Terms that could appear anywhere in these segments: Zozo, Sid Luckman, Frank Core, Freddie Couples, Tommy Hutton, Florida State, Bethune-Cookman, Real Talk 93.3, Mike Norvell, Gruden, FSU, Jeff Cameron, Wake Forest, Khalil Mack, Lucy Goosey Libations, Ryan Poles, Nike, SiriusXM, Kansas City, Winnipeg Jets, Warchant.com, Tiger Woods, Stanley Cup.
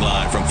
Live from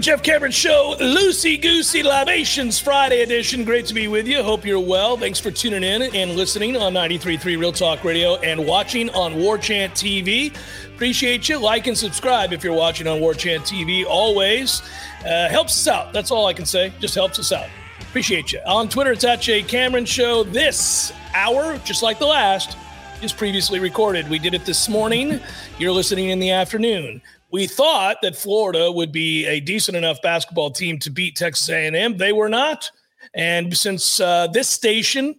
Jeff Cameron Show, Lucy Goosey Libations Friday edition. Great to be with you. Hope you're well. Thanks for tuning in and listening on 93.3 Real Talk Radio and watching on War Chant TV. Appreciate you. Like and subscribe if you're watching on War Chant TV. Always helps us out. That's all I can say. Just helps us out. Appreciate you. On Twitter, it's at J Cameron Show. This hour, just like the last, is previously recorded. We did it this morning. You're listening in the afternoon. We thought that Florida would be a decent enough basketball team to beat Texas A&M. They were not. And since this station,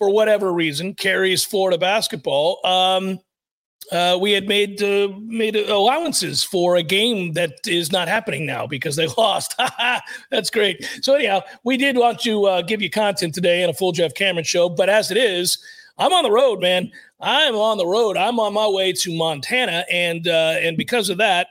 for whatever reason, carries Florida basketball, we had made allowances for a game that is not happening now because they lost. That's great. So anyhow, we did want to give you content today in a full Jeff Cameron Show. But as it is, I'm on the road, man. I'm on the road. I'm on my way to Montana, and because of that,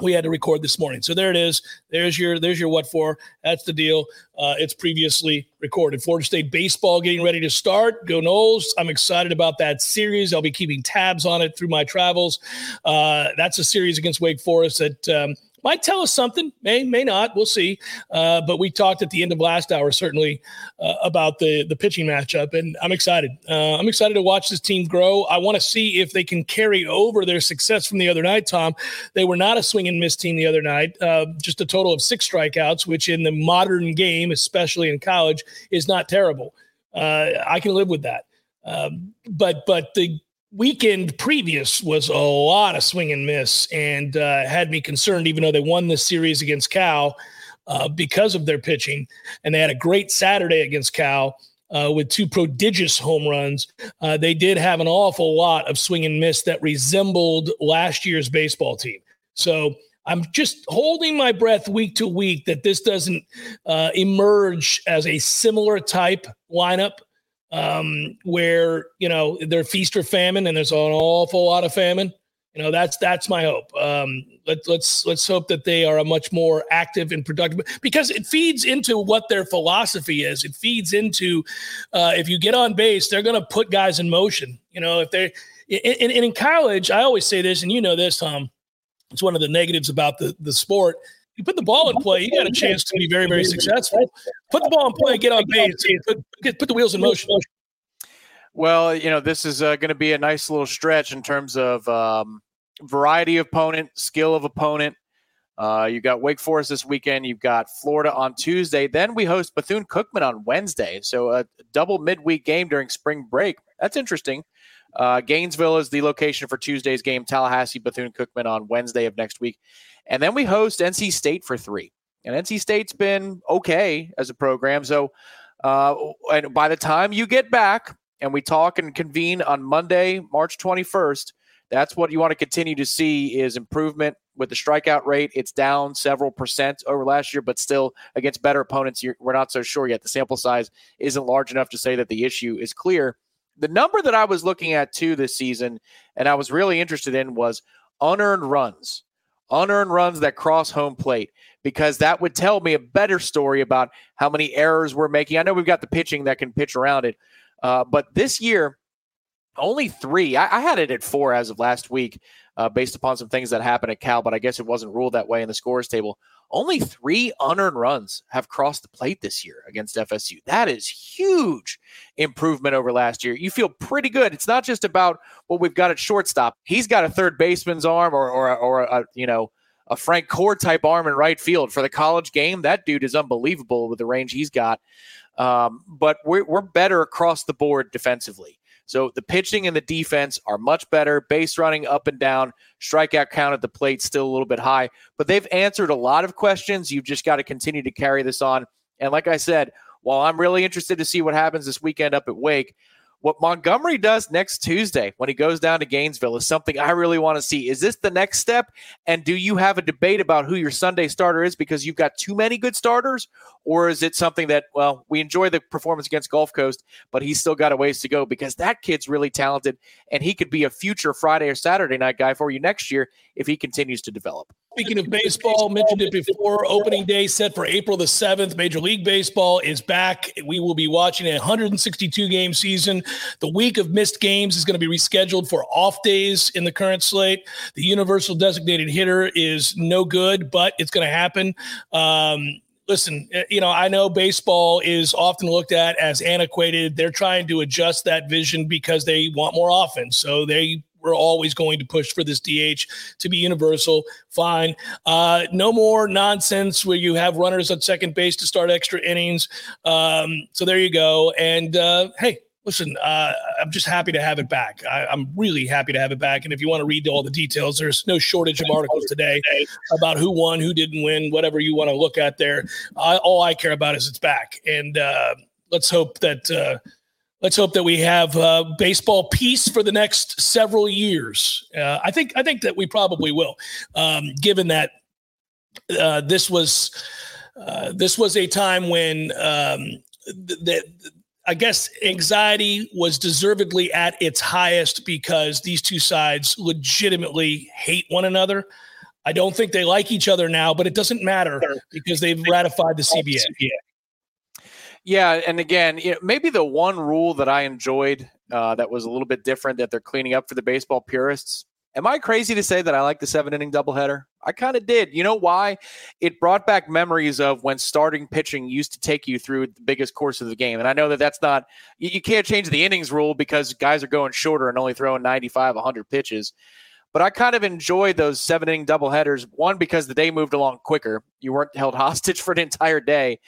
we had to record this morning. So there it is. There's your what for. That's the deal. It's previously recorded. Florida State baseball getting ready to start. Go Noles. I'm excited about that series. I'll be keeping tabs on it through my travels. That's a series against Wake Forest that might tell us something, may not. We'll see. But we talked at the end of last hour, certainly, about the pitching matchup, and I'm excited. I'm excited to watch this team grow. I want to see if they can carry over their success from the other night, Tom. They were not a swing and miss team the other night, just a total of 6 strikeouts, which in the modern game, especially in college, is not terrible. I can live with that. But the weekend previous was a lot of swing and miss, and had me concerned, even though they won this series against Cal because of their pitching. And they had a great Saturday against Cal with 2 prodigious home runs. They did have an awful lot of swing and miss that resembled last year's baseball team. So I'm just holding my breath week to week that this doesn't emerge as a similar type lineup where, you know, they're feast or famine, and there's an awful lot of famine. You know, that's my hope. Let's hope that they are a much more active and productive, because it feeds into what their philosophy is. It feeds into, if you get on base, they're going to put guys in motion. You know, if they're in college, I always say this, and you know this, Tom, it's one of the negatives about the sport. You put the ball in play, you got a chance to be very, very successful. Put the ball in play, get on base, put the wheels in motion. Well, you know, this is going to be a nice little stretch in terms of variety of opponent, skill of opponent. You got Wake Forest this weekend. You've got Florida on Tuesday. Then we host Bethune-Cookman on Wednesday. So a double midweek game during spring break. That's interesting. Gainesville is the location for Tuesday's game. Tallahassee, Bethune-Cookman on Wednesday of next week. And then we host NC State for 3. And NC State's been okay as a program. So and by the time you get back, and we talk and convene on Monday, March 21st, that's what you want to continue to see is improvement with the strikeout rate. It's down several percent over last year, but still against better opponents, we're not so sure yet. The sample size isn't large enough to say that the issue is clear. The number that I was looking at too this season and I was really interested in was unearned runs that cross home plate, because that would tell me a better story about how many errors we're making. I know we've got the pitching that can pitch around it, but this year, only three. I had it at four as of last week based upon some things that happened at Cal, but I guess it wasn't ruled that way in the scorers table. Only three unearned runs have crossed the plate this year against FSU. That is huge improvement over last year. You feel pretty good. It's not just about what we've got at shortstop. He's got a third baseman's arm or a Frank Core type arm in right field for the college game. That dude is unbelievable with the range he's got. But we're better across the board defensively. So the pitching and the defense are much better. Base running up and down, strikeout count at the plate still a little bit high, but they've answered a lot of questions. You've just got to continue to carry this on. And like I said, while I'm really interested to see what happens this weekend up at Wake, what Montgomery does next Tuesday when he goes down to Gainesville is something I really want to see. Is this the next step? And do you have a debate about who your Sunday starter is because you've got too many good starters? Or is it something that, well, we enjoy the performance against Gulf Coast, but he's still got a ways to go because that kid's really talented and he could be a future Friday or Saturday night guy for you next year if he continues to develop. Speaking of baseball, mentioned it before, opening day set for April the 7th. Major League Baseball is back. We will be watching a 162-game season. The week of missed games is going to be rescheduled for off days in the current slate. The universal designated hitter is no good, but it's going to happen. Listen, I know baseball is often looked at as antiquated. They're trying to adjust that vision because they want more offense, so they we're always going to push for this DH to be universal. Fine. No more nonsense where you have runners at second base to start extra innings. So there you go. And, hey, listen, I'm just happy to have it back. I'm really happy to have it back. And if you want to read all the details, there's no shortage of articles today about who won, who didn't win, whatever you want to look at there. All I care about is it's back. And let's hope that we have baseball peace for the next several years. I think that we probably will, given that this was a time when I guess anxiety was deservedly at its highest because these two sides legitimately hate one another. I don't think they like each other now, but it doesn't matter because they've ratified the CBA. Yeah, and again, maybe the one rule that I enjoyed that was a little bit different that they're cleaning up for the baseball purists. Am I crazy to say that I like the 7-inning doubleheader? I kind of did. You know why? It brought back memories of when starting pitching used to take you through the biggest course of the game. And I know that that's not – you can't change the innings rule because guys are going shorter and only throwing 95, 100 pitches. But I kind of enjoyed those 7-inning doubleheaders, one, because the day moved along quicker. You weren't held hostage for an entire day.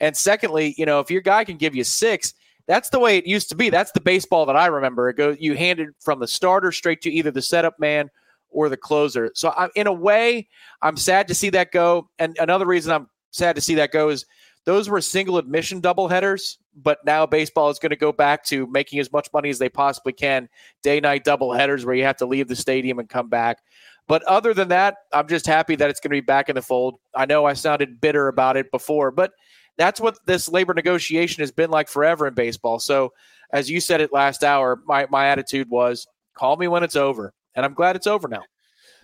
And secondly, if your guy can give you six, that's the way it used to be. That's the baseball that I remember. It goes, you handed from the starter straight to either the setup man or the closer. So in a way, I'm sad to see that go. And another reason I'm sad to see that go is those were single admission doubleheaders, but now baseball is going to go back to making as much money as they possibly can, day-night doubleheaders where you have to leave the stadium and come back. But other than that, I'm just happy that it's going to be back in the fold. I know I sounded bitter about it before, but that's what this labor negotiation has been like forever in baseball. So as you said it last hour, my attitude was call me when it's over. And I'm glad it's over now.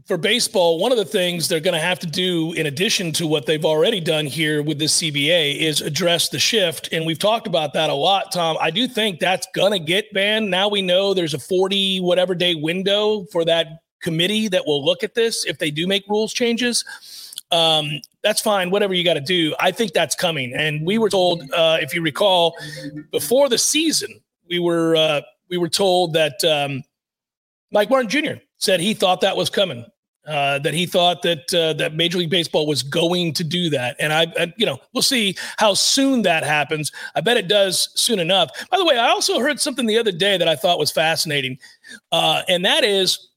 For baseball, one of the things they're going to have to do in addition to what they've already done here with this CBA is address the shift. And we've talked about that a lot, Tom. I do think that's going to get banned. Now we know there's a 40 whatever day window for that committee that will look at this if they do make rules changes. That's fine, whatever you got to do. I think that's coming. And we were told, if you recall, before the season, we were told that Mike Martin Jr. said he thought that was coming, that he thought that Major League Baseball was going to do that. And I we'll see how soon that happens. I bet it does soon enough. By the way, I also heard something the other day that I thought was fascinating, and that is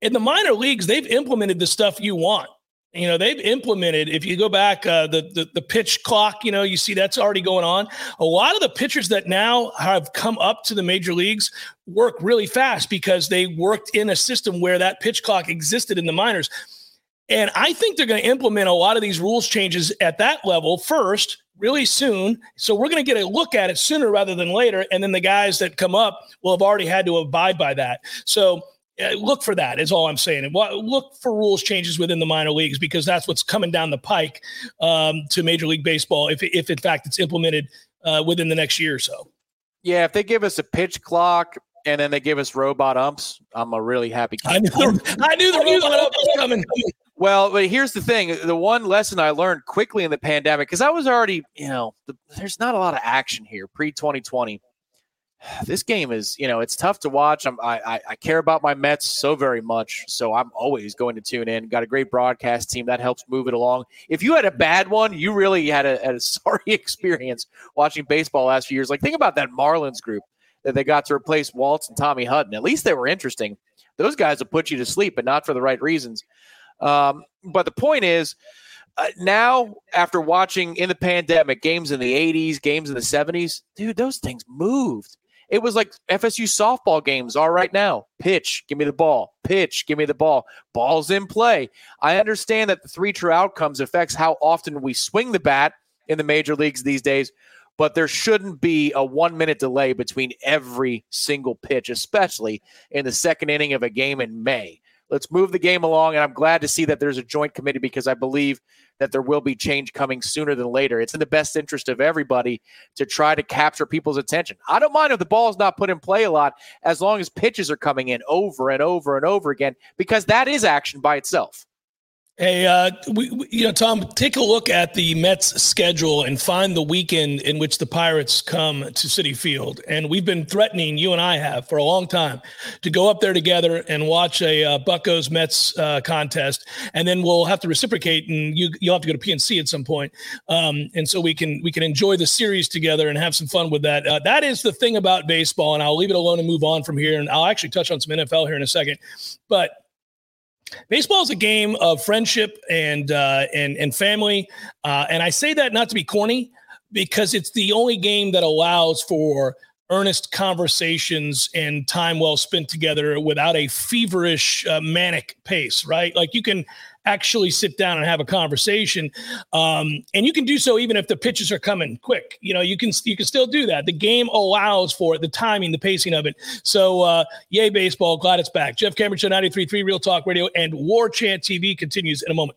in the minor leagues, they've implemented the stuff you want. You know, they've implemented, if you go back, the pitch clock, you know, you see that's already going on. A lot of the pitchers that now have come up to the major leagues work really fast because they worked in a system where that pitch clock existed in the minors. And I think they're going to implement a lot of these rules changes at that level first, really soon. So we're going to get a look at it sooner rather than later. And then the guys that come up will have already had to abide by that. So look for that is all I'm saying. And look for rules changes within the minor leagues, because that's what's coming down the pike to Major League Baseball, if in fact it's implemented within the next year or so. Yeah, if they give us a pitch clock and then they give us robot umps, I'm a really happy kid. I knew the robot ump was coming. Well, but here's the thing. The one lesson I learned quickly in the pandemic, because I was already, you know, there's not a lot of action here pre-2020. This game is, you know, it's tough to watch. I care about my Mets so very much, so I'm always going to tune in. Got a great broadcast team. That helps move it along. If you had a bad one, you really had a sorry experience watching baseball last few years. Like, think about that Marlins group that they got to replace Waltz and Tommy Hutton. At least they were interesting. Those guys will put you to sleep, but not for the right reasons. But the point is, now, after watching in the pandemic games in the 80s, games in the 70s, dude, those things moved. It was like FSU softball games are right now. Pitch, give me the ball. Pitch, give me the ball. Ball's in play. I understand that the three true outcomes affects how often we swing the bat in the major leagues these days, but there shouldn't be a 1-minute delay between every single pitch, especially in the second inning of a game in May. Let's move the game along, and I'm glad to see that there's a joint committee, because I believe that there will be change coming sooner than later. It's in the best interest of everybody to try to capture people's attention. I don't mind if the ball is not put in play a lot, as long as pitches are coming in over and over and over again, because that is action by itself. Hey, Tom, take a look at the Mets schedule and find the weekend in which the Pirates come to Citi Field. And we've been threatening, you and I have, for a long time, to go up there together and watch a Buccos Mets contest. And then we'll have to reciprocate, and you'll have to go to PNC at some point. And so we can enjoy the series together and have some fun with that. That is the thing about baseball, and I'll leave it alone and move on from here. And I'll actually touch on some NFL here in a second, but baseball is a game of friendship and family. And I say that not to be corny, because it's the only game that allows for earnest conversations and time well spent together without a feverish, manic pace, right? Like, you can actually sit down and have a conversation. And you can do so even if the pitches are coming quick. You know, you can still do that. The game allows for it, the timing, the pacing of it. So yay, baseball. Glad it's back. Jeff Cameron Show, 93.3 Real Talk Radio and War Chant TV continues in a moment.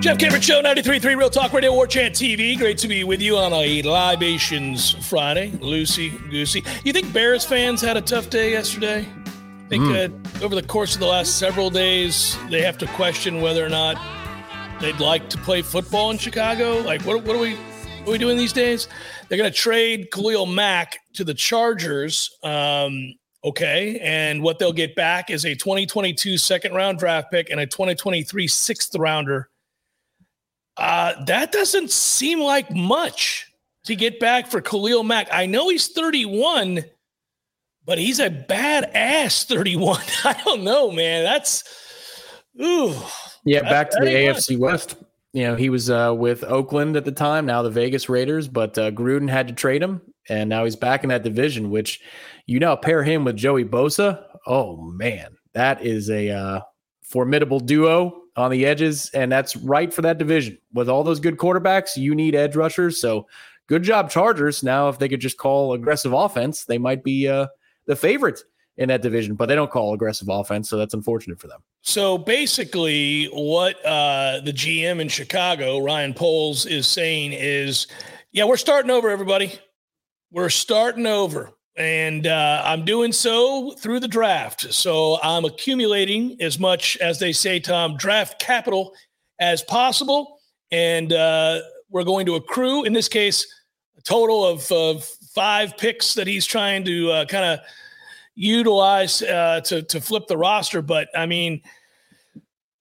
Jeff Cameron Show, 93.3 Real Talk Radio, War Chant TV. Great to be with you on a Libations Friday. Lucy Goosey. You think Bears fans had a tough day yesterday? I think over the course of the last several days, they have to question whether or not they'd like to play football in Chicago. Like, what are we doing these days? They're going to trade Khalil Mack to the Chargers. Okay, and what they'll get back is a 2022 second-round draft pick and a 2023 sixth-rounder. That doesn't seem like much to get back for Khalil Mack. I know he's 31, but he's a badass 31. I don't know, man. That's ooh. Yeah, back to the AFC West. You know, he was with Oakland at the time, now the Vegas Raiders, but Gruden had to trade him, and now he's back in that division, which you now pair him with Joey Bosa. Oh, man, that is a formidable duo on the edges, and that's right for that division. With all those good quarterbacks, you need edge rushers, so good job, Chargers. Now, if they could just call aggressive offense, they might be the favorites in that division, but they don't call aggressive offense, so that's unfortunate for them. So basically what the GM in Chicago, Ryan Poles, is saying is, yeah, we're starting over, everybody. We're starting over, and I'm doing so through the draft. So I'm accumulating as much, as they say, Tom, draft capital as possible, and we're going to accrue, in this case, a total of 5 picks that he's trying to kind of utilize to flip the roster. But I mean,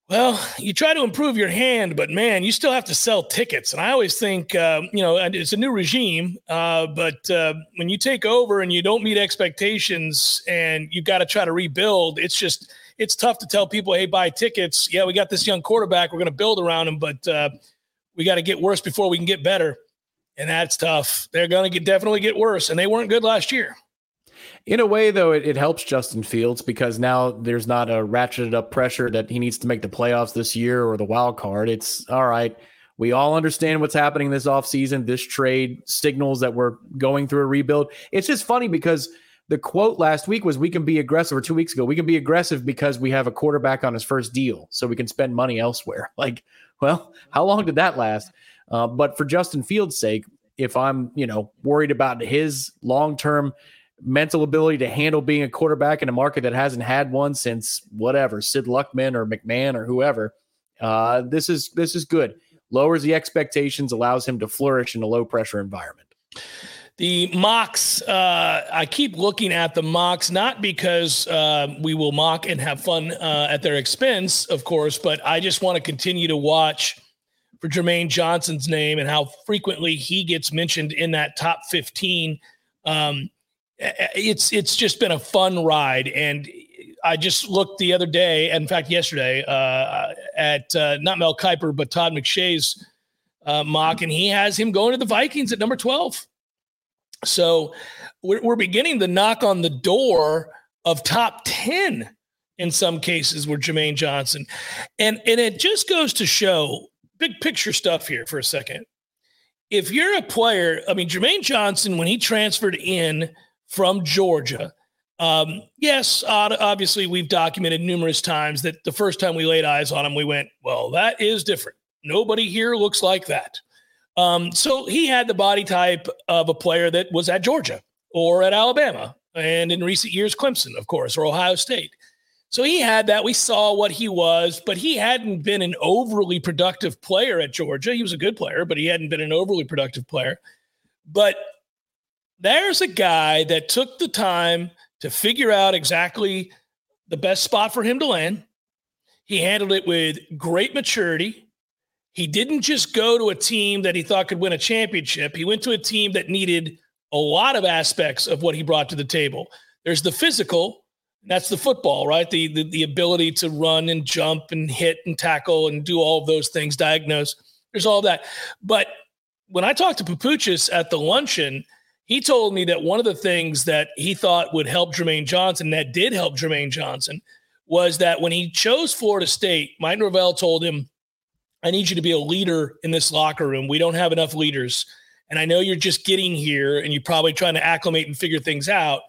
well, you try to improve your hand, but man, you still have to sell tickets. And I always think, you know, it's a new regime, but when you take over and you don't meet expectations and you've got to try to rebuild, it's tough to tell people, hey, buy tickets. Yeah, we got this young quarterback. We're going to build around him, but we got to get worse before we can get better. And that's tough. They're going to definitely get worse. And they weren't good last year. In a way, though, it helps Justin Fields because now there's not a ratcheted up pressure that he needs to make the playoffs this year or the wild card. It's all right. We all understand what's happening this offseason. This trade signals that we're going through a rebuild. It's just funny because the quote last week was, we can be aggressive, or 2 weeks ago, we can be aggressive because we have a quarterback on his first deal, so we can spend money elsewhere. Like, well, how long did that last? But for Justin Fields' sake, if I'm, you know, worried about his long-term mental ability to handle being a quarterback in a market that hasn't had one since whatever, Sid Luckman or McMahon or whoever, this is good. Lowers the expectations, allows him to flourish in a low pressure environment. The mocks, I keep looking at the mocks, not because we will mock and have fun at their expense, of course, but I just want to continue to watch for Jermaine Johnson's name and how frequently he gets mentioned in that top 15. It's just been a fun ride. And I just looked the other day, in fact, yesterday, at not Mel Kiper, but Todd McShay's mock, and he has him going to the Vikings at number 12. So we're beginning to knock on the door of top 10 in some cases with Jermaine Johnson. And it just goes to show, big picture stuff here for a second. If you're a player, I mean, Jermaine Johnson, when he transferred in from Georgia. Yes, obviously we've documented numerous times that the first time we laid eyes on him, we went, well, that is different. Nobody here looks like that. So he had the body type of a player that was at Georgia or at Alabama, and in recent years, Clemson, of course, or Ohio State. So he had that. We saw what he was, but he hadn't been an overly productive player at Georgia. He was a good player, but he hadn't been an overly productive player. But there's a guy that took the time to figure out exactly the best spot for him to land. He handled it with great maturity. He didn't just go to a team that he thought could win a championship. He went to a team that needed a lot of aspects of what he brought to the table. There's the physical, that's the football, right? The ability to run and jump and hit and tackle and do all of those things, diagnose. There's all that. But when I talked to Papuchis at the luncheon, he told me that one of the things that he thought would help Jermaine Johnson, that did help Jermaine Johnson, was that when he chose Florida State, Mike Norvell told him, I need you to be a leader in this locker room. We don't have enough leaders. And I know you're just getting here and you're probably trying to acclimate and figure things out,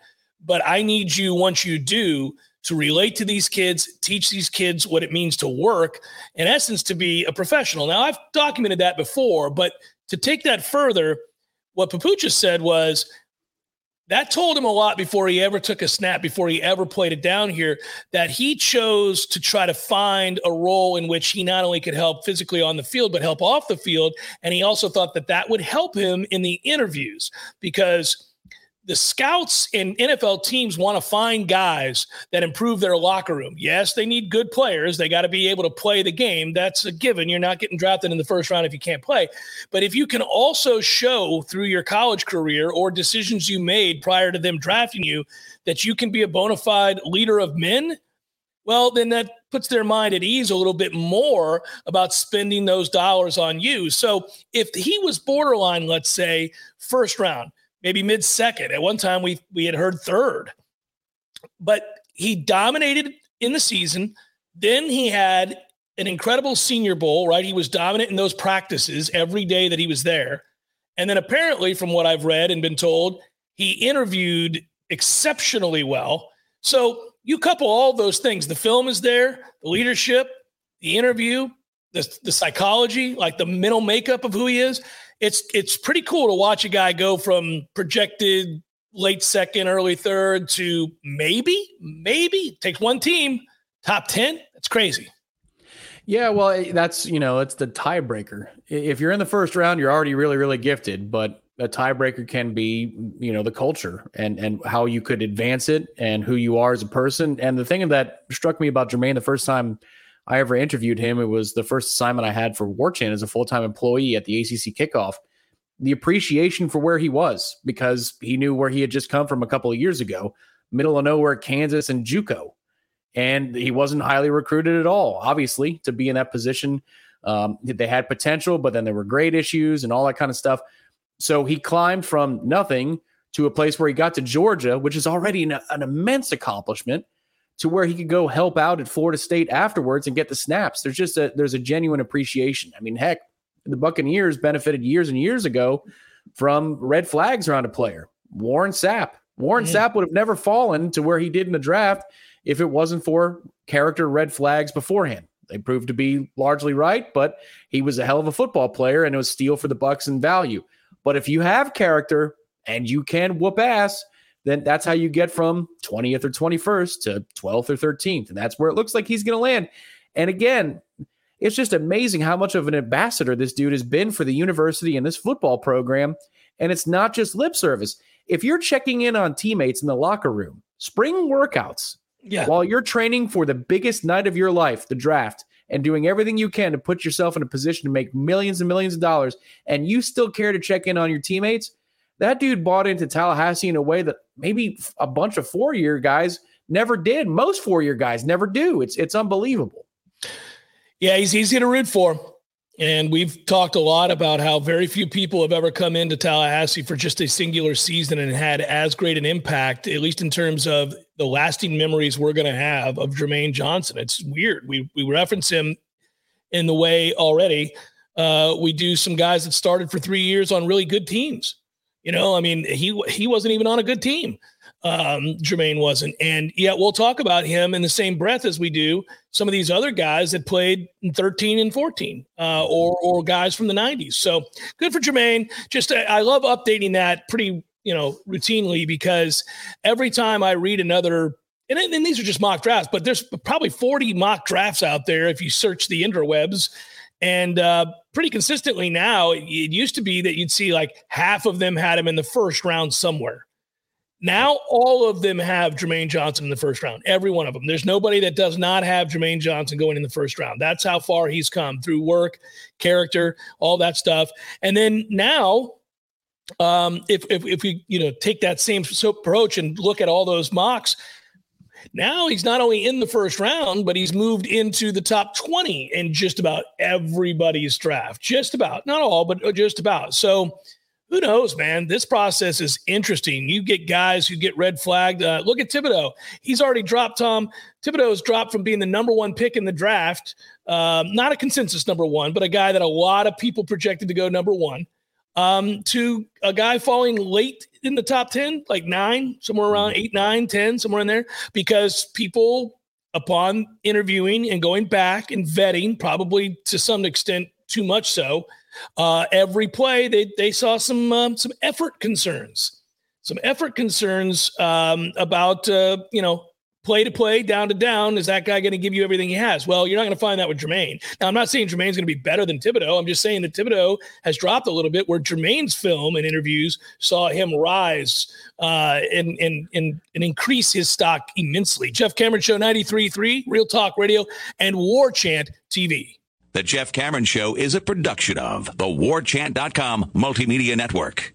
but I need you, once you do, to relate to these kids, teach these kids what it means to work, in essence, to be a professional. Now, I've documented that before, but to take that further, what Papuchis said was that told him a lot before he ever took a snap, before he ever played it down here, that he chose to try to find a role in which he not only could help physically on the field, but help off the field. And he also thought that that would help him in the interviews because the scouts and NFL teams want to find guys that improve their locker room. Yes, they need good players. They got to be able to play the game. That's a given. You're not getting drafted in the first round if you can't play. But if you can also show through your college career or decisions you made prior to them drafting you that you can be a bona fide leader of men, well, then that puts their mind at ease a little bit more about spending those dollars on you. So if he was borderline, let's say, first round, maybe mid-second. At one time, we had heard third. But he dominated in the season. Then he had an incredible Senior Bowl, right? He was dominant in those practices every day that he was there. And then apparently, from what I've read and been told, he interviewed exceptionally well. So you couple all those things. The film is there, the leadership, the interview, the psychology, like the mental makeup of who he is. It's pretty cool to watch a guy go from projected late second, early third to maybe takes one team, top 10. That's crazy. Yeah, well, that's, it's the tiebreaker. If you're in the first round, you're already really, really gifted, but a tiebreaker can be, the culture and how you could advance it and who you are as a person. And the thing that struck me about Jermaine the first time I ever interviewed him, it was the first assignment I had for War Chant as a full-time employee at the ACC kickoff, the appreciation for where he was, because he knew where he had just come from a couple of years ago, middle of nowhere, Kansas and JUCO. And he wasn't highly recruited at all, obviously, to be in that position. They had potential, but then there were grade issues and all that kind of stuff. So he climbed from nothing to a place where he got to Georgia, which is already an immense accomplishment, to where he could go help out at Florida State afterwards and get the snaps. There's just there's a genuine appreciation. I mean, heck, the Buccaneers benefited years and years ago from red flags around a player. Warren Sapp. Warren Sapp would have never fallen to where he did in the draft if it wasn't for character red flags beforehand. They proved to be largely right, but he was a hell of a football player, and it was steal for the Bucs in value. But if you have character and you can whoop ass, then that's how you get from 20th or 21st to 12th or 13th. And that's where it looks like he's going to land. And again, it's just amazing how much of an ambassador this dude has been for the university and this football program. And it's not just lip service. If you're checking in on teammates in the locker room, spring workouts, while you're training for the biggest night of your life, the draft, and doing everything you can to put yourself in a position to make millions and millions of dollars, and you still care to check in on your teammates, that dude bought into Tallahassee in a way that maybe a bunch of four-year guys never did. Most four-year guys never do. It's unbelievable. Yeah, he's easy to root for. And we've talked a lot about how very few people have ever come into Tallahassee for just a singular season and had as great an impact, at least in terms of the lasting memories we're going to have of Jermaine Johnson. It's weird. We reference him in the way already. We do some guys that started for 3 years on really good teams. He wasn't even on a good team. Jermaine wasn't. And yet we'll talk about him in the same breath as we do some of these other guys that played in 13 and 14 or guys from the 90s. So good for Jermaine. Just I love updating that pretty, routinely, because every time I read another, and these are just mock drafts, but there's probably 40 mock drafts out there if you search the interwebs. And pretty consistently now, it used to be that you'd see like half of them had him in the first round somewhere. Now all of them have Jermaine Johnson in the first round, every one of them. There's nobody that does not have Jermaine Johnson going in the first round. That's how far he's come through work, character, all that stuff. And then now, if we take that same approach and look at all those mocks, now he's not only in the first round, but he's moved into the top 20 in just about everybody's draft. Just about. Not all, but just about. So who knows, man? This process is interesting. You get guys who get red flagged. Look at Thibodeau. He's already dropped, Tom. Thibodeau's dropped from being the number one pick in the draft. Not a consensus number one, but a guy that a lot of people projected to go number one. To a guy falling late in the top 10, like 9, somewhere around 8, 9, 10, somewhere in there, because people, upon interviewing and going back and vetting, probably to some extent too much so, every play they saw some effort concerns about play to play, down to down, is that guy going to give you everything he has? Well, you're not going to find that with Jermaine. Now, I'm not saying Jermaine's going to be better than Thibodeau. I'm just saying that Thibodeau has dropped a little bit, where Jermaine's film and interviews saw him rise and increase his stock immensely. Jeff Cameron Show, 93.3, Real Talk Radio, and War Chant TV. The Jeff Cameron Show is a production of the Warchant.com Multimedia Network.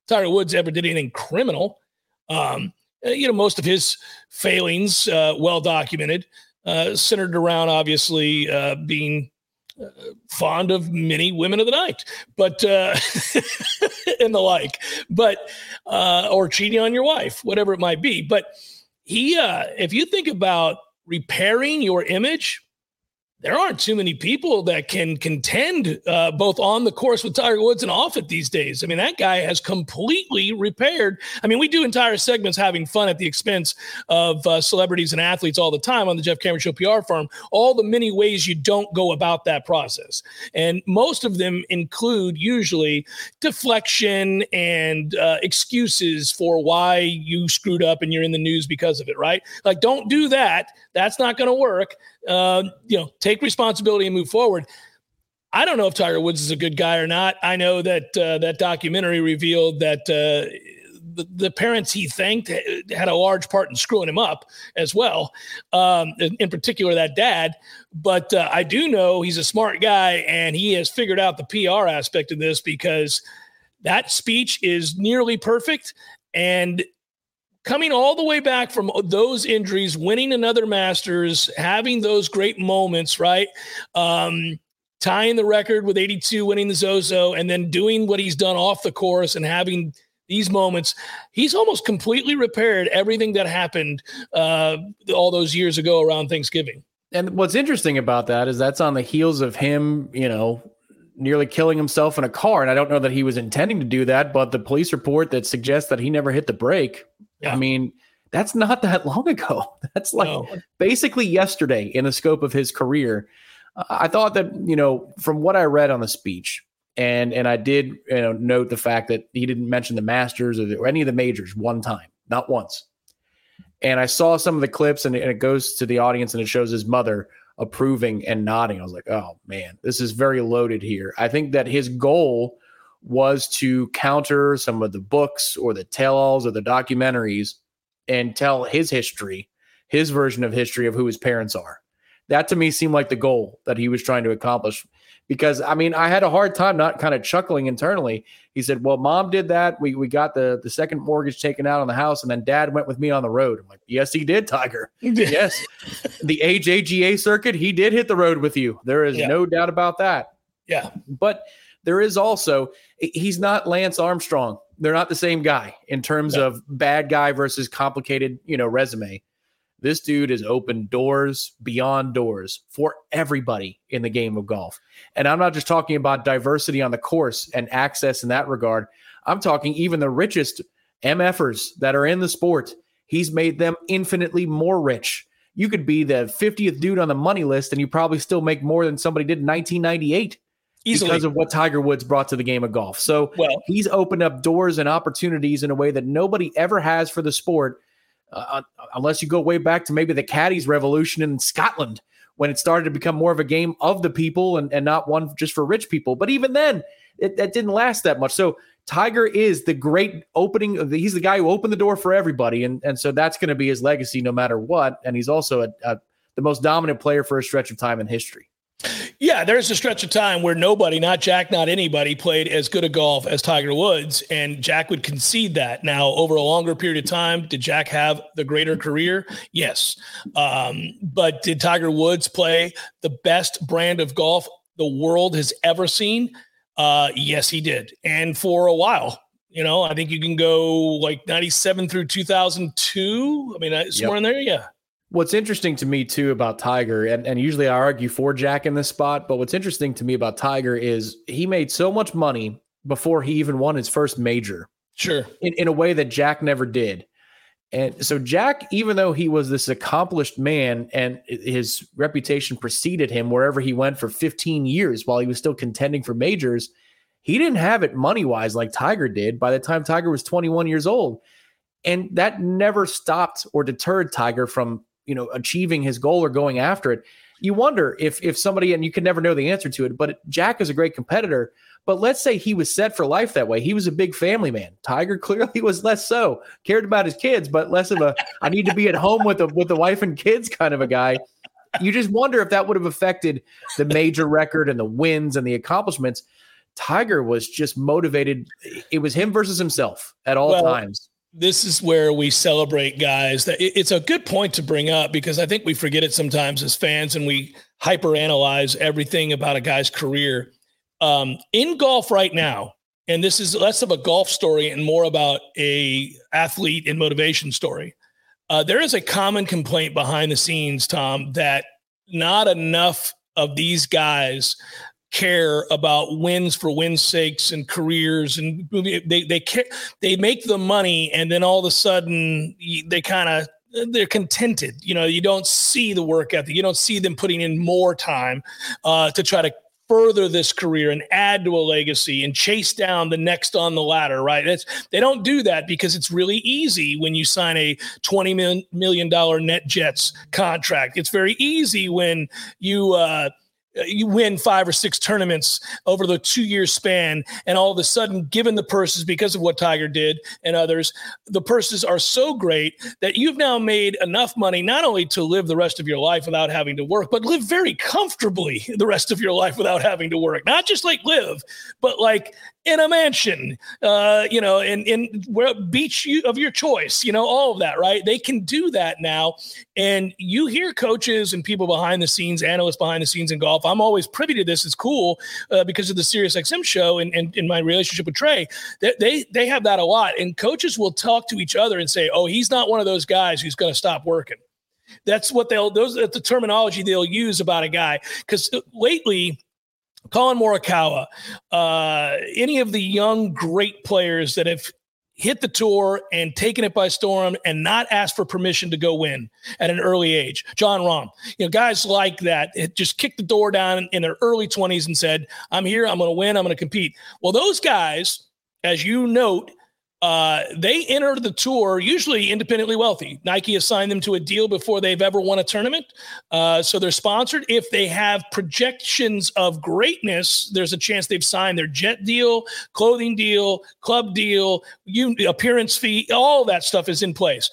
Tiger Woods ever did anything criminal. Most of his failings, well documented. Centered around, obviously, being fond of many women of the night, but and the like, but or cheating on your wife, whatever it might be. But he, if you think about repairing your image, there aren't too many people that can contend both on the course with Tiger Woods and off it these days. I mean, that guy has completely repaired. I mean, we do entire segments having fun at the expense of celebrities and athletes all the time on the Jeff Cameron Show PR firm, all the many ways you don't go about that process. And most of them include usually deflection and excuses for why you screwed up and you're in the news because of it, right? Like, don't do that. That's not going to work. Take responsibility and move forward. I don't know if Tiger Woods is a good guy or not. I know that that documentary revealed that the parents he thanked had a large part in screwing him up as well, in particular that dad. But I do know he's a smart guy, and he has figured out the PR aspect of this, because that speech is nearly perfect. And coming all the way back from those injuries, winning another Masters, having those great moments, right? Tying the record with 82, winning the Zozo, and then doing what he's done off the course and having these moments. He's almost completely repaired everything that happened all those years ago around Thanksgiving. And what's interesting about that is that's on the heels of him, nearly killing himself in a car. And I don't know that he was intending to do that, but the police report that suggests that he never hit the brake. Yeah. I mean, that's not that long ago. That's basically yesterday in the scope of his career. I thought that, you know, from what I read on the speech, and I did, you know, note the fact that he didn't mention the Masters or any of the majors one time, not once. And I saw some of the clips, and it goes to the audience, and it shows his mother approving and nodding. I was like, oh, man, this is very loaded here. I think that his goal was to counter some of the books or the tell-alls or the documentaries and tell his history, his version of history of who his parents are. That to me seemed like the goal that he was trying to accomplish, because I mean, I had a hard time not kind of chuckling internally. He said, well, mom did that. We got the second mortgage taken out on the house, and then dad went with me on the road. I'm like, yes, he did, Tiger. Yes. The AJGA circuit, he did hit the road with you. There is no doubt about that. Yeah. But there is also, he's not Lance Armstrong. They're not the same guy in terms of bad guy versus complicated, you know, resume. This dude has opened doors beyond doors for everybody in the game of golf. And I'm not just talking about diversity on the course and access in that regard. I'm talking even the richest MFers that are in the sport. He's made them infinitely more rich. You could be the 50th dude on the money list, and you probably still make more than somebody did in 1998 easily, because of what Tiger Woods brought to the game of golf. So he's opened up doors and opportunities in a way that nobody ever has for the sport. Unless you go way back to maybe the caddies revolution in Scotland, when it started to become more of a game of the people and not one just for rich people. But even then, that didn't last that much. So Tiger is the great opening. He's the guy who opened the door for everybody. And so that's going to be his legacy no matter what. And he's also the most dominant player for a stretch of time in history. Yeah, there's a stretch of time where nobody, not Jack, not anybody, played as good a golf as Tiger Woods, and Jack would concede that. Now, over a longer period of time, did Jack have the greater career? Yes. But did Tiger Woods play the best brand of golf the world has ever seen? Yes, he did. And for a while, you know, I think you can go like 97 through 2002. I mean, somewhere in there, What's interesting to me, too, about Tiger, and usually I argue for Jack in this spot, but what's interesting to me about Tiger is he made so much money before he even won his first major. Sure. In a way that Jack never did. And so Jack, even though he was this accomplished man and his reputation preceded him wherever he went for 15 years while he was still contending for majors, he didn't have it money-wise like Tiger did by the time Tiger was 21 years old. And that never stopped or deterred Tiger from, you know, achieving his goal or going after it. You wonder if somebody, and you can never know the answer to it, but Jack is a great competitor, but let's say he was set for life that way. He was a big family man. Tiger clearly was less so, cared about his kids, but less of a, I need to be at home with the wife and kids kind of a guy. You just wonder if that would have affected the major record and the wins and the accomplishments. Tiger was just motivated. It was him versus himself at all times. This is where we celebrate guys. That it's a good point to bring up, because I think we forget it sometimes as fans, and we hyperanalyze everything about a guy's career. In golf right now, and this is less of a golf story and more about a athlete and motivation story. There is a common complaint behind the scenes, Tom, that not enough of these guys care about wins for wins' sakes and careers, and they care, they make the money, and then all of a sudden they're contented. You know, you don't see the work ethic, you don't see them putting in more time to try to further this career and add to a legacy and chase down the next on the ladder, right? They don't do that because it's really easy when you sign a $20 million net Jets contract. It's very easy when you win 5 or 6 tournaments over the 2-year span, and all of a sudden, given the purses, because of what Tiger did and others, the purses are so great that you've now made enough money not only to live the rest of your life without having to work, but live very comfortably the rest of your life without having to work. Not just like live, but like in a mansion, you know, in where beach of your choice, you know, all of that, right? They can do that now. And you hear coaches and people behind the scenes, analysts behind the scenes in golf. I'm always privy to this. It's cool because of the SiriusXM show and in my relationship with Trey, they have that a lot. And coaches will talk to each other and say, oh, he's not one of those guys who's going to stop working. That's what that's the terminology they'll use about a guy. Because lately, Colin Morikawa, any of the young great players that have hit the tour and taken it by storm and not asked for permission to go win at an early age. John Rahm, you know, guys like that, it just kicked the door down in their early 20s and said, I'm here, I'm going to win, I'm going to compete. Well, those guys, as you note, they entered the tour usually independently wealthy. Nike assigned them to a deal before they've ever won a tournament. So they're sponsored. If they have projections of greatness, there's a chance they've signed their jet deal, clothing deal, club deal, appearance fee, all that stuff is in place.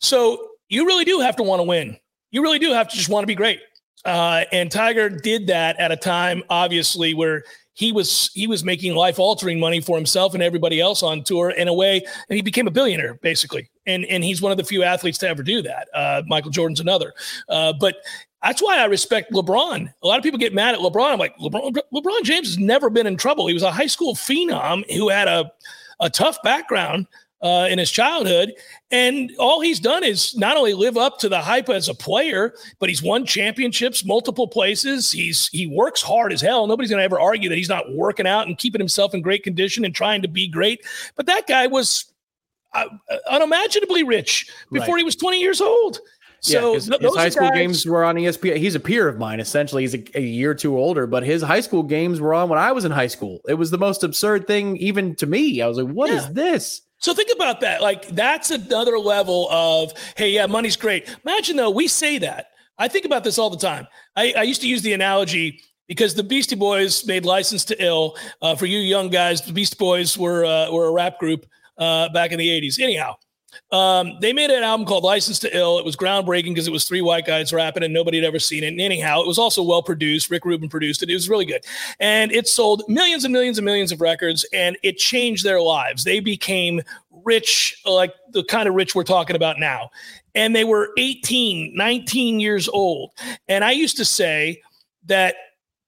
So you really do have to want to win. You really do have to just want to be great. And Tiger did that at a time, obviously, where he was making life-altering money for himself and everybody else on tour in a way, and he became a billionaire, basically. And he's one of the few athletes to ever do that. Michael Jordan's another. But that's why I respect LeBron. A lot of people get mad at LeBron. I'm like, LeBron James has never been in trouble. He was a high school phenom who had a tough background in his childhood. And all he's done is not only live up to the hype as a player, but he's won championships multiple places. He works hard as hell. Nobody's going to ever argue that he's not working out and keeping himself in great condition and trying to be great. But that guy was unimaginably rich before he was 20 years old. So his high school games were on ESPN. He's a peer of mine, essentially. He's a year or two older, but his high school games were on when I was in high school. It was the most absurd thing even to me. I was like, what is this? So think about that. Like, that's another level of, hey, yeah, money's great. Imagine, though, we say that. I think about this all the time. I used to use the analogy because the Beastie Boys made License to Ill. For you young guys, the Beastie Boys were a rap group back in the 80s. Anyhow, they made an album called License to Ill. It was groundbreaking because it was three white guys rapping and nobody had ever seen it. And anyhow, it was also well-produced. Rick Rubin produced it. It was really good. And it sold millions and millions and millions of records, and it changed their lives. They became rich, like the kind of rich we're talking about now. And they were 18, 19 years old. And I used to say that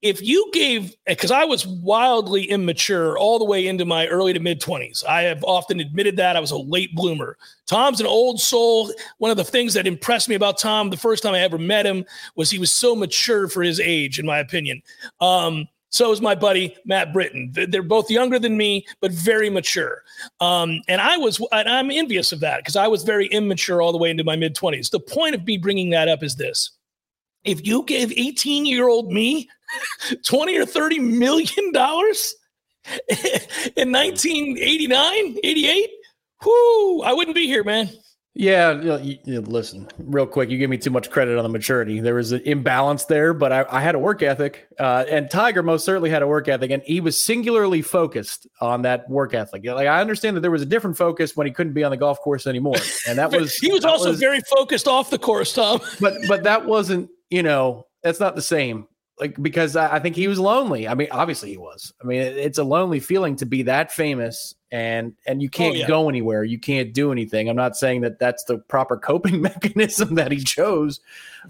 if you gave, because I was wildly immature all the way into my early to mid 20s. I have often admitted that I was a late bloomer. Tom's an old soul. One of the things that impressed me about Tom the first time I ever met him was he was so mature for his age, in my opinion. So is my buddy, Matt Britton. They're both younger than me, but very mature. And I'm envious of that because I was very immature all the way into my mid 20s. The point of me bringing that up is this. If you gave 18-year-old me $20 or $30 million in 1989, 88, whoo, I wouldn't be here, man. Yeah, listen, real quick, you give me too much credit on the maturity. There was an imbalance there, but I had a work ethic, and Tiger most certainly had a work ethic, and he was singularly focused on that work ethic. Like, I understand that there was a different focus when he couldn't be on the golf course anymore, and that was he was also very focused off the course, Tom. But that wasn't, you know, that's not the same. Like, because I think he was lonely. I mean, obviously he was. I mean, it's a lonely feeling to be that famous and you can't go anywhere. You can't do anything. I'm not saying that that's the proper coping mechanism that he chose,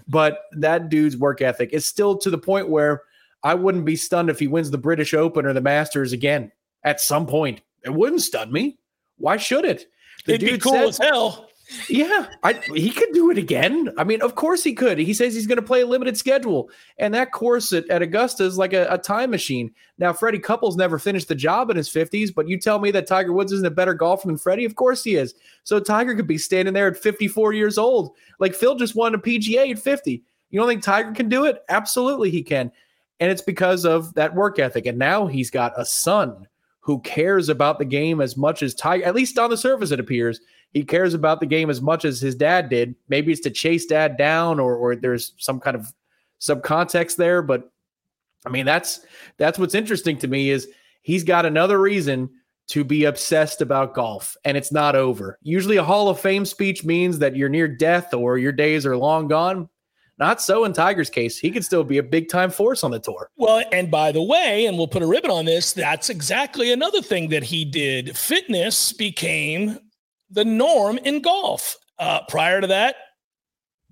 but that dude's work ethic is still to the point where I wouldn't be stunned if he wins the British Open or the Masters again at some point. It wouldn't stun me. Why should it? It'd be cool as hell. Yeah, he could do it again. I mean, of course he could. He says he's going to play a limited schedule. And that course at Augusta is like a time machine. Now, Freddie Couples never finished the job in his 50s, but you tell me that Tiger Woods isn't a better golfer than Freddie? Of course he is. So Tiger could be standing there at 54 years old. Like, Phil just won a PGA at 50. You don't think Tiger can do it? Absolutely he can. And it's because of that work ethic. And now he's got a son who cares about the game as much as Tiger, at least on the surface it appears, he cares about the game as much as his dad did. Maybe it's to chase dad down or there's some kind of subcontext there. But, I mean, that's what's interesting to me is he's got another reason to be obsessed about golf, and it's not over. Usually a Hall of Fame speech means that you're near death or your days are long gone. Not so in Tiger's case. He could still be a big-time force on the tour. Well, and by the way, and we'll put a ribbon on this, that's exactly another thing that he did. Fitness became the norm in golf. Prior to that,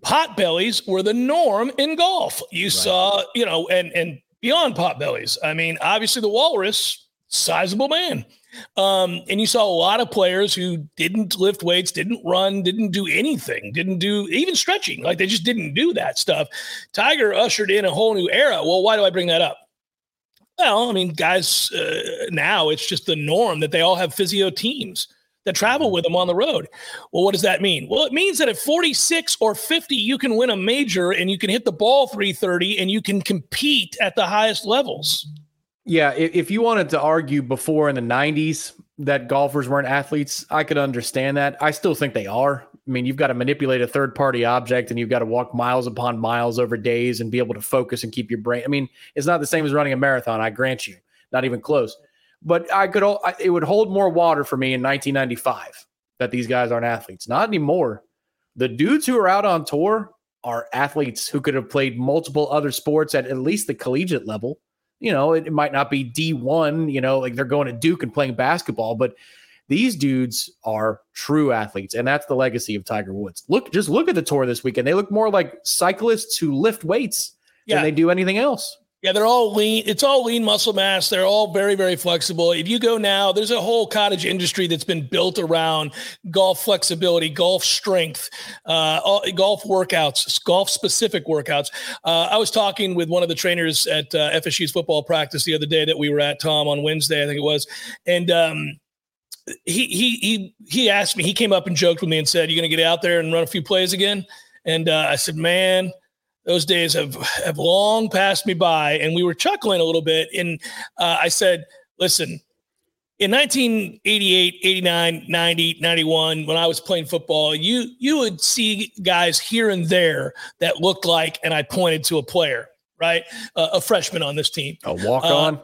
pot bellies were the norm in golf. You saw, you know, and beyond pot bellies. I mean, obviously the walrus, sizable man. And you saw a lot of players who didn't lift weights, didn't run, didn't do anything, didn't do even stretching. Like, they just didn't do that stuff. Tiger ushered in a whole new era. Well, why do I bring that up? Well, I mean, guys, now it's just the norm that they all have physio teams. that travel with him on the road. Well, what does that mean? Well, it means that at 46 or 50, you can win a major and you can hit the ball 330 and you can compete at the highest levels. Yeah, if you wanted to argue before in the 90s that golfers weren't athletes, I could understand that. I still think they are. I mean, you've got to manipulate a third-party object and you've got to walk miles upon miles over days and be able to focus and keep your brain. I mean, it's not the same as running a marathon, I grant you. Not even close. But it would hold more water for me in 1995 that these guys aren't athletes. Not anymore. The dudes who are out on tour are athletes who could have played multiple other sports at least the collegiate level. You know, it might not be D1, you know, like they're going to Duke and playing basketball, but these dudes are true athletes. And that's the legacy of Tiger Woods. Just look at the tour this weekend. They look more like cyclists who lift weights than they do anything else. Yeah, they're all lean. It's all lean muscle mass. They're all very, very flexible. If you go now, there's a whole cottage industry that's been built around golf flexibility, golf strength, golf workouts, golf-specific workouts. I was talking with one of the trainers at FSU's football practice the other day that we were at, Tom, on Wednesday, I think it was, and he asked me. He came up and joked with me and said, "You going to get out there and run a few plays again?" And I said, "Man, those days have long passed me by," and we were chuckling a little bit. And I said, listen, in 1988, 89, 90, 91, when I was playing football, you would see guys here and there that looked like, and I pointed to a player, right? A freshman on this team. A walk-on?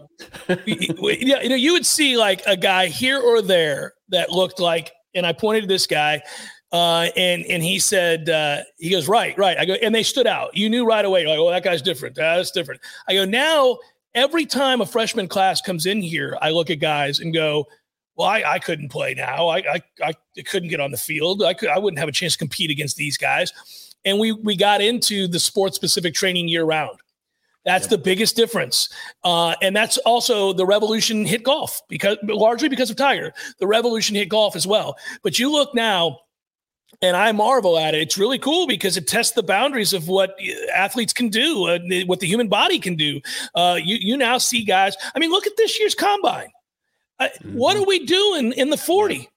You would see like a guy here or there that looked like, and I pointed to this guy. And he said, he goes, right. I go, and they stood out. You knew right away, like, oh, that guy's different. That's different. I go, now every time a freshman class comes in here, I look at guys and go, well, I couldn't play now. I couldn't get on the field. I wouldn't have a chance to compete against these guys. And we got into the sports specific training year round. That's the biggest difference. And that's also the revolution hit golf largely because of Tiger. The revolution hit golf as well. But you look now, and I marvel at it. It's really cool because it tests the boundaries of what athletes can do, what the human body can do. You now see guys. I mean, look at this year's combine. What are we doing in the 40?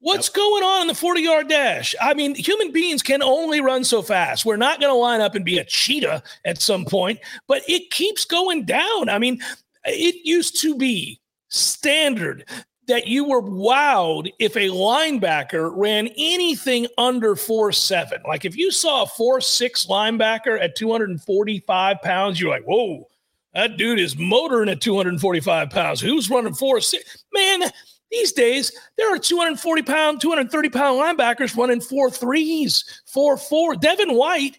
What's going on in the 40-yard dash? I mean, human beings can only run so fast. We're not going to line up and be a cheetah at some point, but it keeps going down. I mean, it used to be standard that you were wowed if a linebacker ran anything under 4.7. Like if you saw a 4.6 linebacker at 245 pounds, you're like, whoa, that dude is motoring at 245 pounds. Who's running 4.6? Man, these days there are 240-pound, 230-pound linebackers running 4.3s, 4.4. Devin White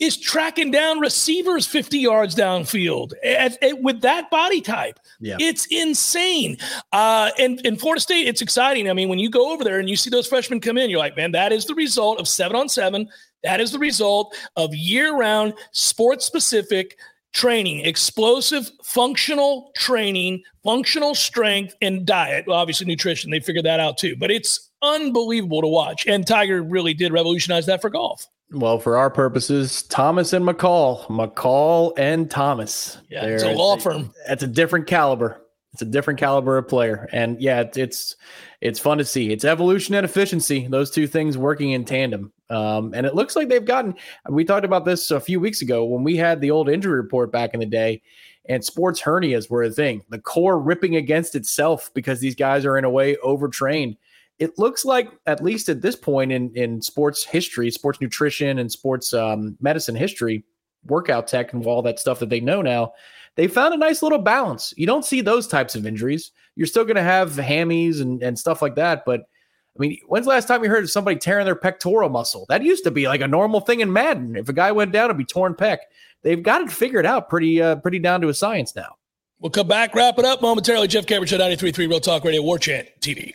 is tracking down receivers 50 yards downfield with that body type. Yeah. It's insane. And in Florida State, it's exciting. I mean, when you go over there and you see those freshmen come in, you're like, man, that is the result of 7-on-7. That is the result of year-round, sports-specific training, explosive, functional training, functional strength, and diet. Well, obviously, nutrition, they figured that out too. But it's unbelievable to watch. And Tiger really did revolutionize that for golf. Well, for our purposes, Thomas and McCall and Thomas. Yeah, it's a law firm. That's a different caliber. It's a different caliber of player. And yeah, it's fun to see. It's evolution and efficiency. Those two things working in tandem. And it looks like they've gotten, we talked about this a few weeks ago when we had the old injury report back in the day and sports hernias were a thing. The core ripping against itself because these guys are in a way overtrained. It looks like, at least at this point in sports history, sports nutrition and sports medicine history, workout tech and all that stuff that they know now, they found a nice little balance. You don't see those types of injuries. You're still going to have hammies and stuff like that. But, I mean, when's the last time you heard of somebody tearing their pectoral muscle? That used to be like a normal thing in Madden. If a guy went down, it'd be torn pec. They've got it figured out pretty down to a science now. We'll come back, wrap it up momentarily. Jeff Cameron Show, 93.3 Real Talk Radio, War Chant TV.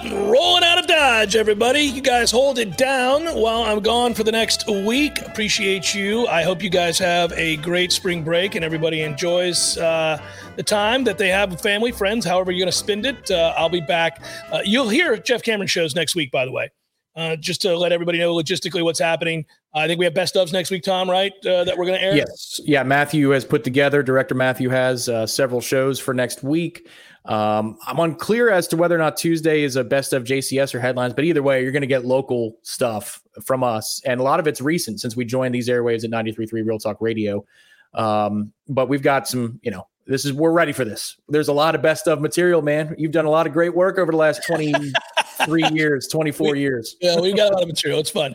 rolling out of dimes. Lodge, everybody. You guys hold it down while I'm gone for the next week. Appreciate you. I hope you guys have a great spring break and everybody enjoys the time that they have with family, friends, however you're going to spend it. I'll be back. You'll hear Jeff Cameron shows next week, by the way. Just to let everybody know logistically what's happening. I think we have best ofs next week, Tom, right? That we're going to air. Yes. Yeah. Matthew has put together, director Matthew has several shows for next week. I'm unclear as to whether or not Tuesday is a best of JCS or headlines, but either way, you're going to get local stuff from us. And a lot of it's recent since we joined these airwaves at 93.3 Real Talk Radio. But we've got some, you know, we're ready for this. There's a lot of best of material, man. You've done a lot of great work over the last 24 years. Yeah, we've got a lot of material. It's fun.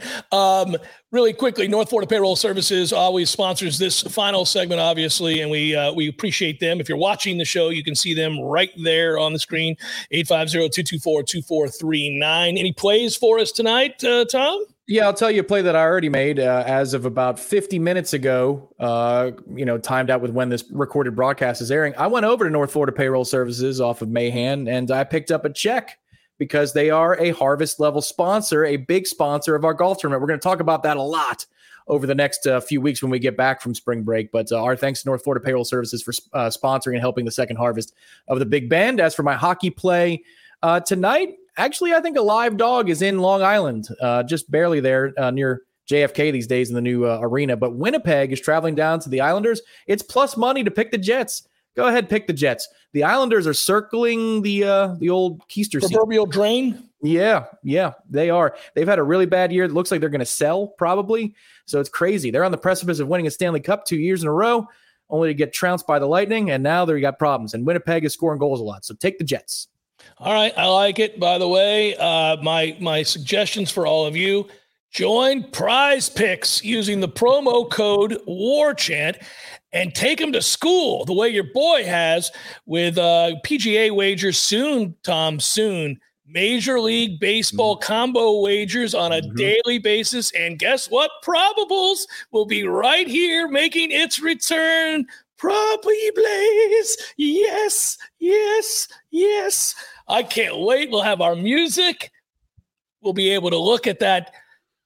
Really quickly, North Florida Payroll Services always sponsors this final segment, obviously, and we appreciate them. If you're watching the show, you can see them right there on the screen, 850-224-2439. Any plays for us tonight, Tom? Yeah, I'll tell you a play that I already made as of about 50 minutes ago, timed out with when this recorded broadcast is airing. I went over to North Florida Payroll Services off of Mahan, and I picked up a check because they are a harvest level sponsor, a big sponsor of our golf tournament. We're going to talk about that a lot over the next few weeks when we get back from spring break. But our thanks to North Florida Payroll Services for sponsoring and helping the second harvest of the Big Bend. As for my hockey play tonight, actually, I think a live dog is in Long Island, just barely there near JFK these days in the new arena. But Winnipeg is traveling down to the Islanders. It's plus money to pick the Jets. Go ahead, pick the Jets. The Islanders are circling the old Keister seat. Proverbial drain? Yeah, they are. They've had a really bad year. It looks like they're going to sell, probably. So it's crazy. They're on the precipice of winning a Stanley Cup 2 years in a row, only to get trounced by the Lightning, and now they've got problems. And Winnipeg is scoring goals a lot, so take the Jets. All right, I like it. By the way, my suggestions for all of you, join Prize Picks using the promo code WARCHANT, and take them to school the way your boy has with PGA wagers soon, Tom, soon. Major League Baseball combo wagers on a daily basis. And guess what? Probables will be right here making its return. Probablaze. Yes. I can't wait. We'll have our music. We'll be able to look at that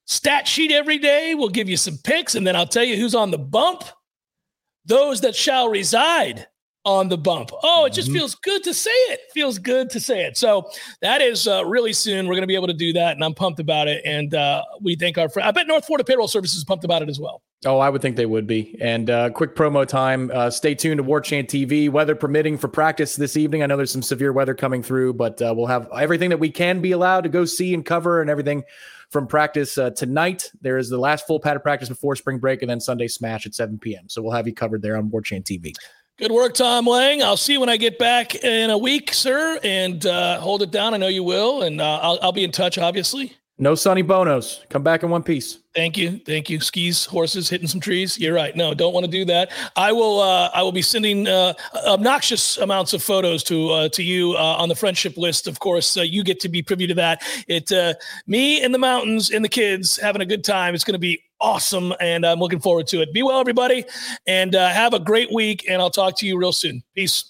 stat sheet every day. We'll give you some picks, and then I'll tell you who's on the bump. Those that shall reside on the bump. Oh, it just feels good to say it. So that is really soon. We're going to be able to do that, and I'm pumped about it. And we thank our friend. I bet North Florida Payroll Services is pumped about it as well. Oh, I would think they would be. And quick promo time. Stay tuned to War Chant TV, weather permitting, for practice this evening. I know there's some severe weather coming through, but we'll have everything that we can be allowed to go see and cover and everything from practice tonight. There is the last full pad of practice before spring break, and then Sunday smash at 7 p.m. So we'll have you covered there on War Chant TV. Good work, Tom Lang. I'll see you when I get back in a week, sir, and hold it down. I know you will, and I'll be in touch, obviously. No Sonny Bonos. Come back in one piece. Thank you. Skis, horses, hitting some trees. You're right. No, don't want to do that. I will be sending obnoxious amounts of photos to you on the friendship list. Of course, you get to be privy to that. It me and the mountains and the kids having a good time. It's going to be awesome, and I'm looking forward to it. Be well, everybody, and have a great week, and I'll talk to you real soon. Peace.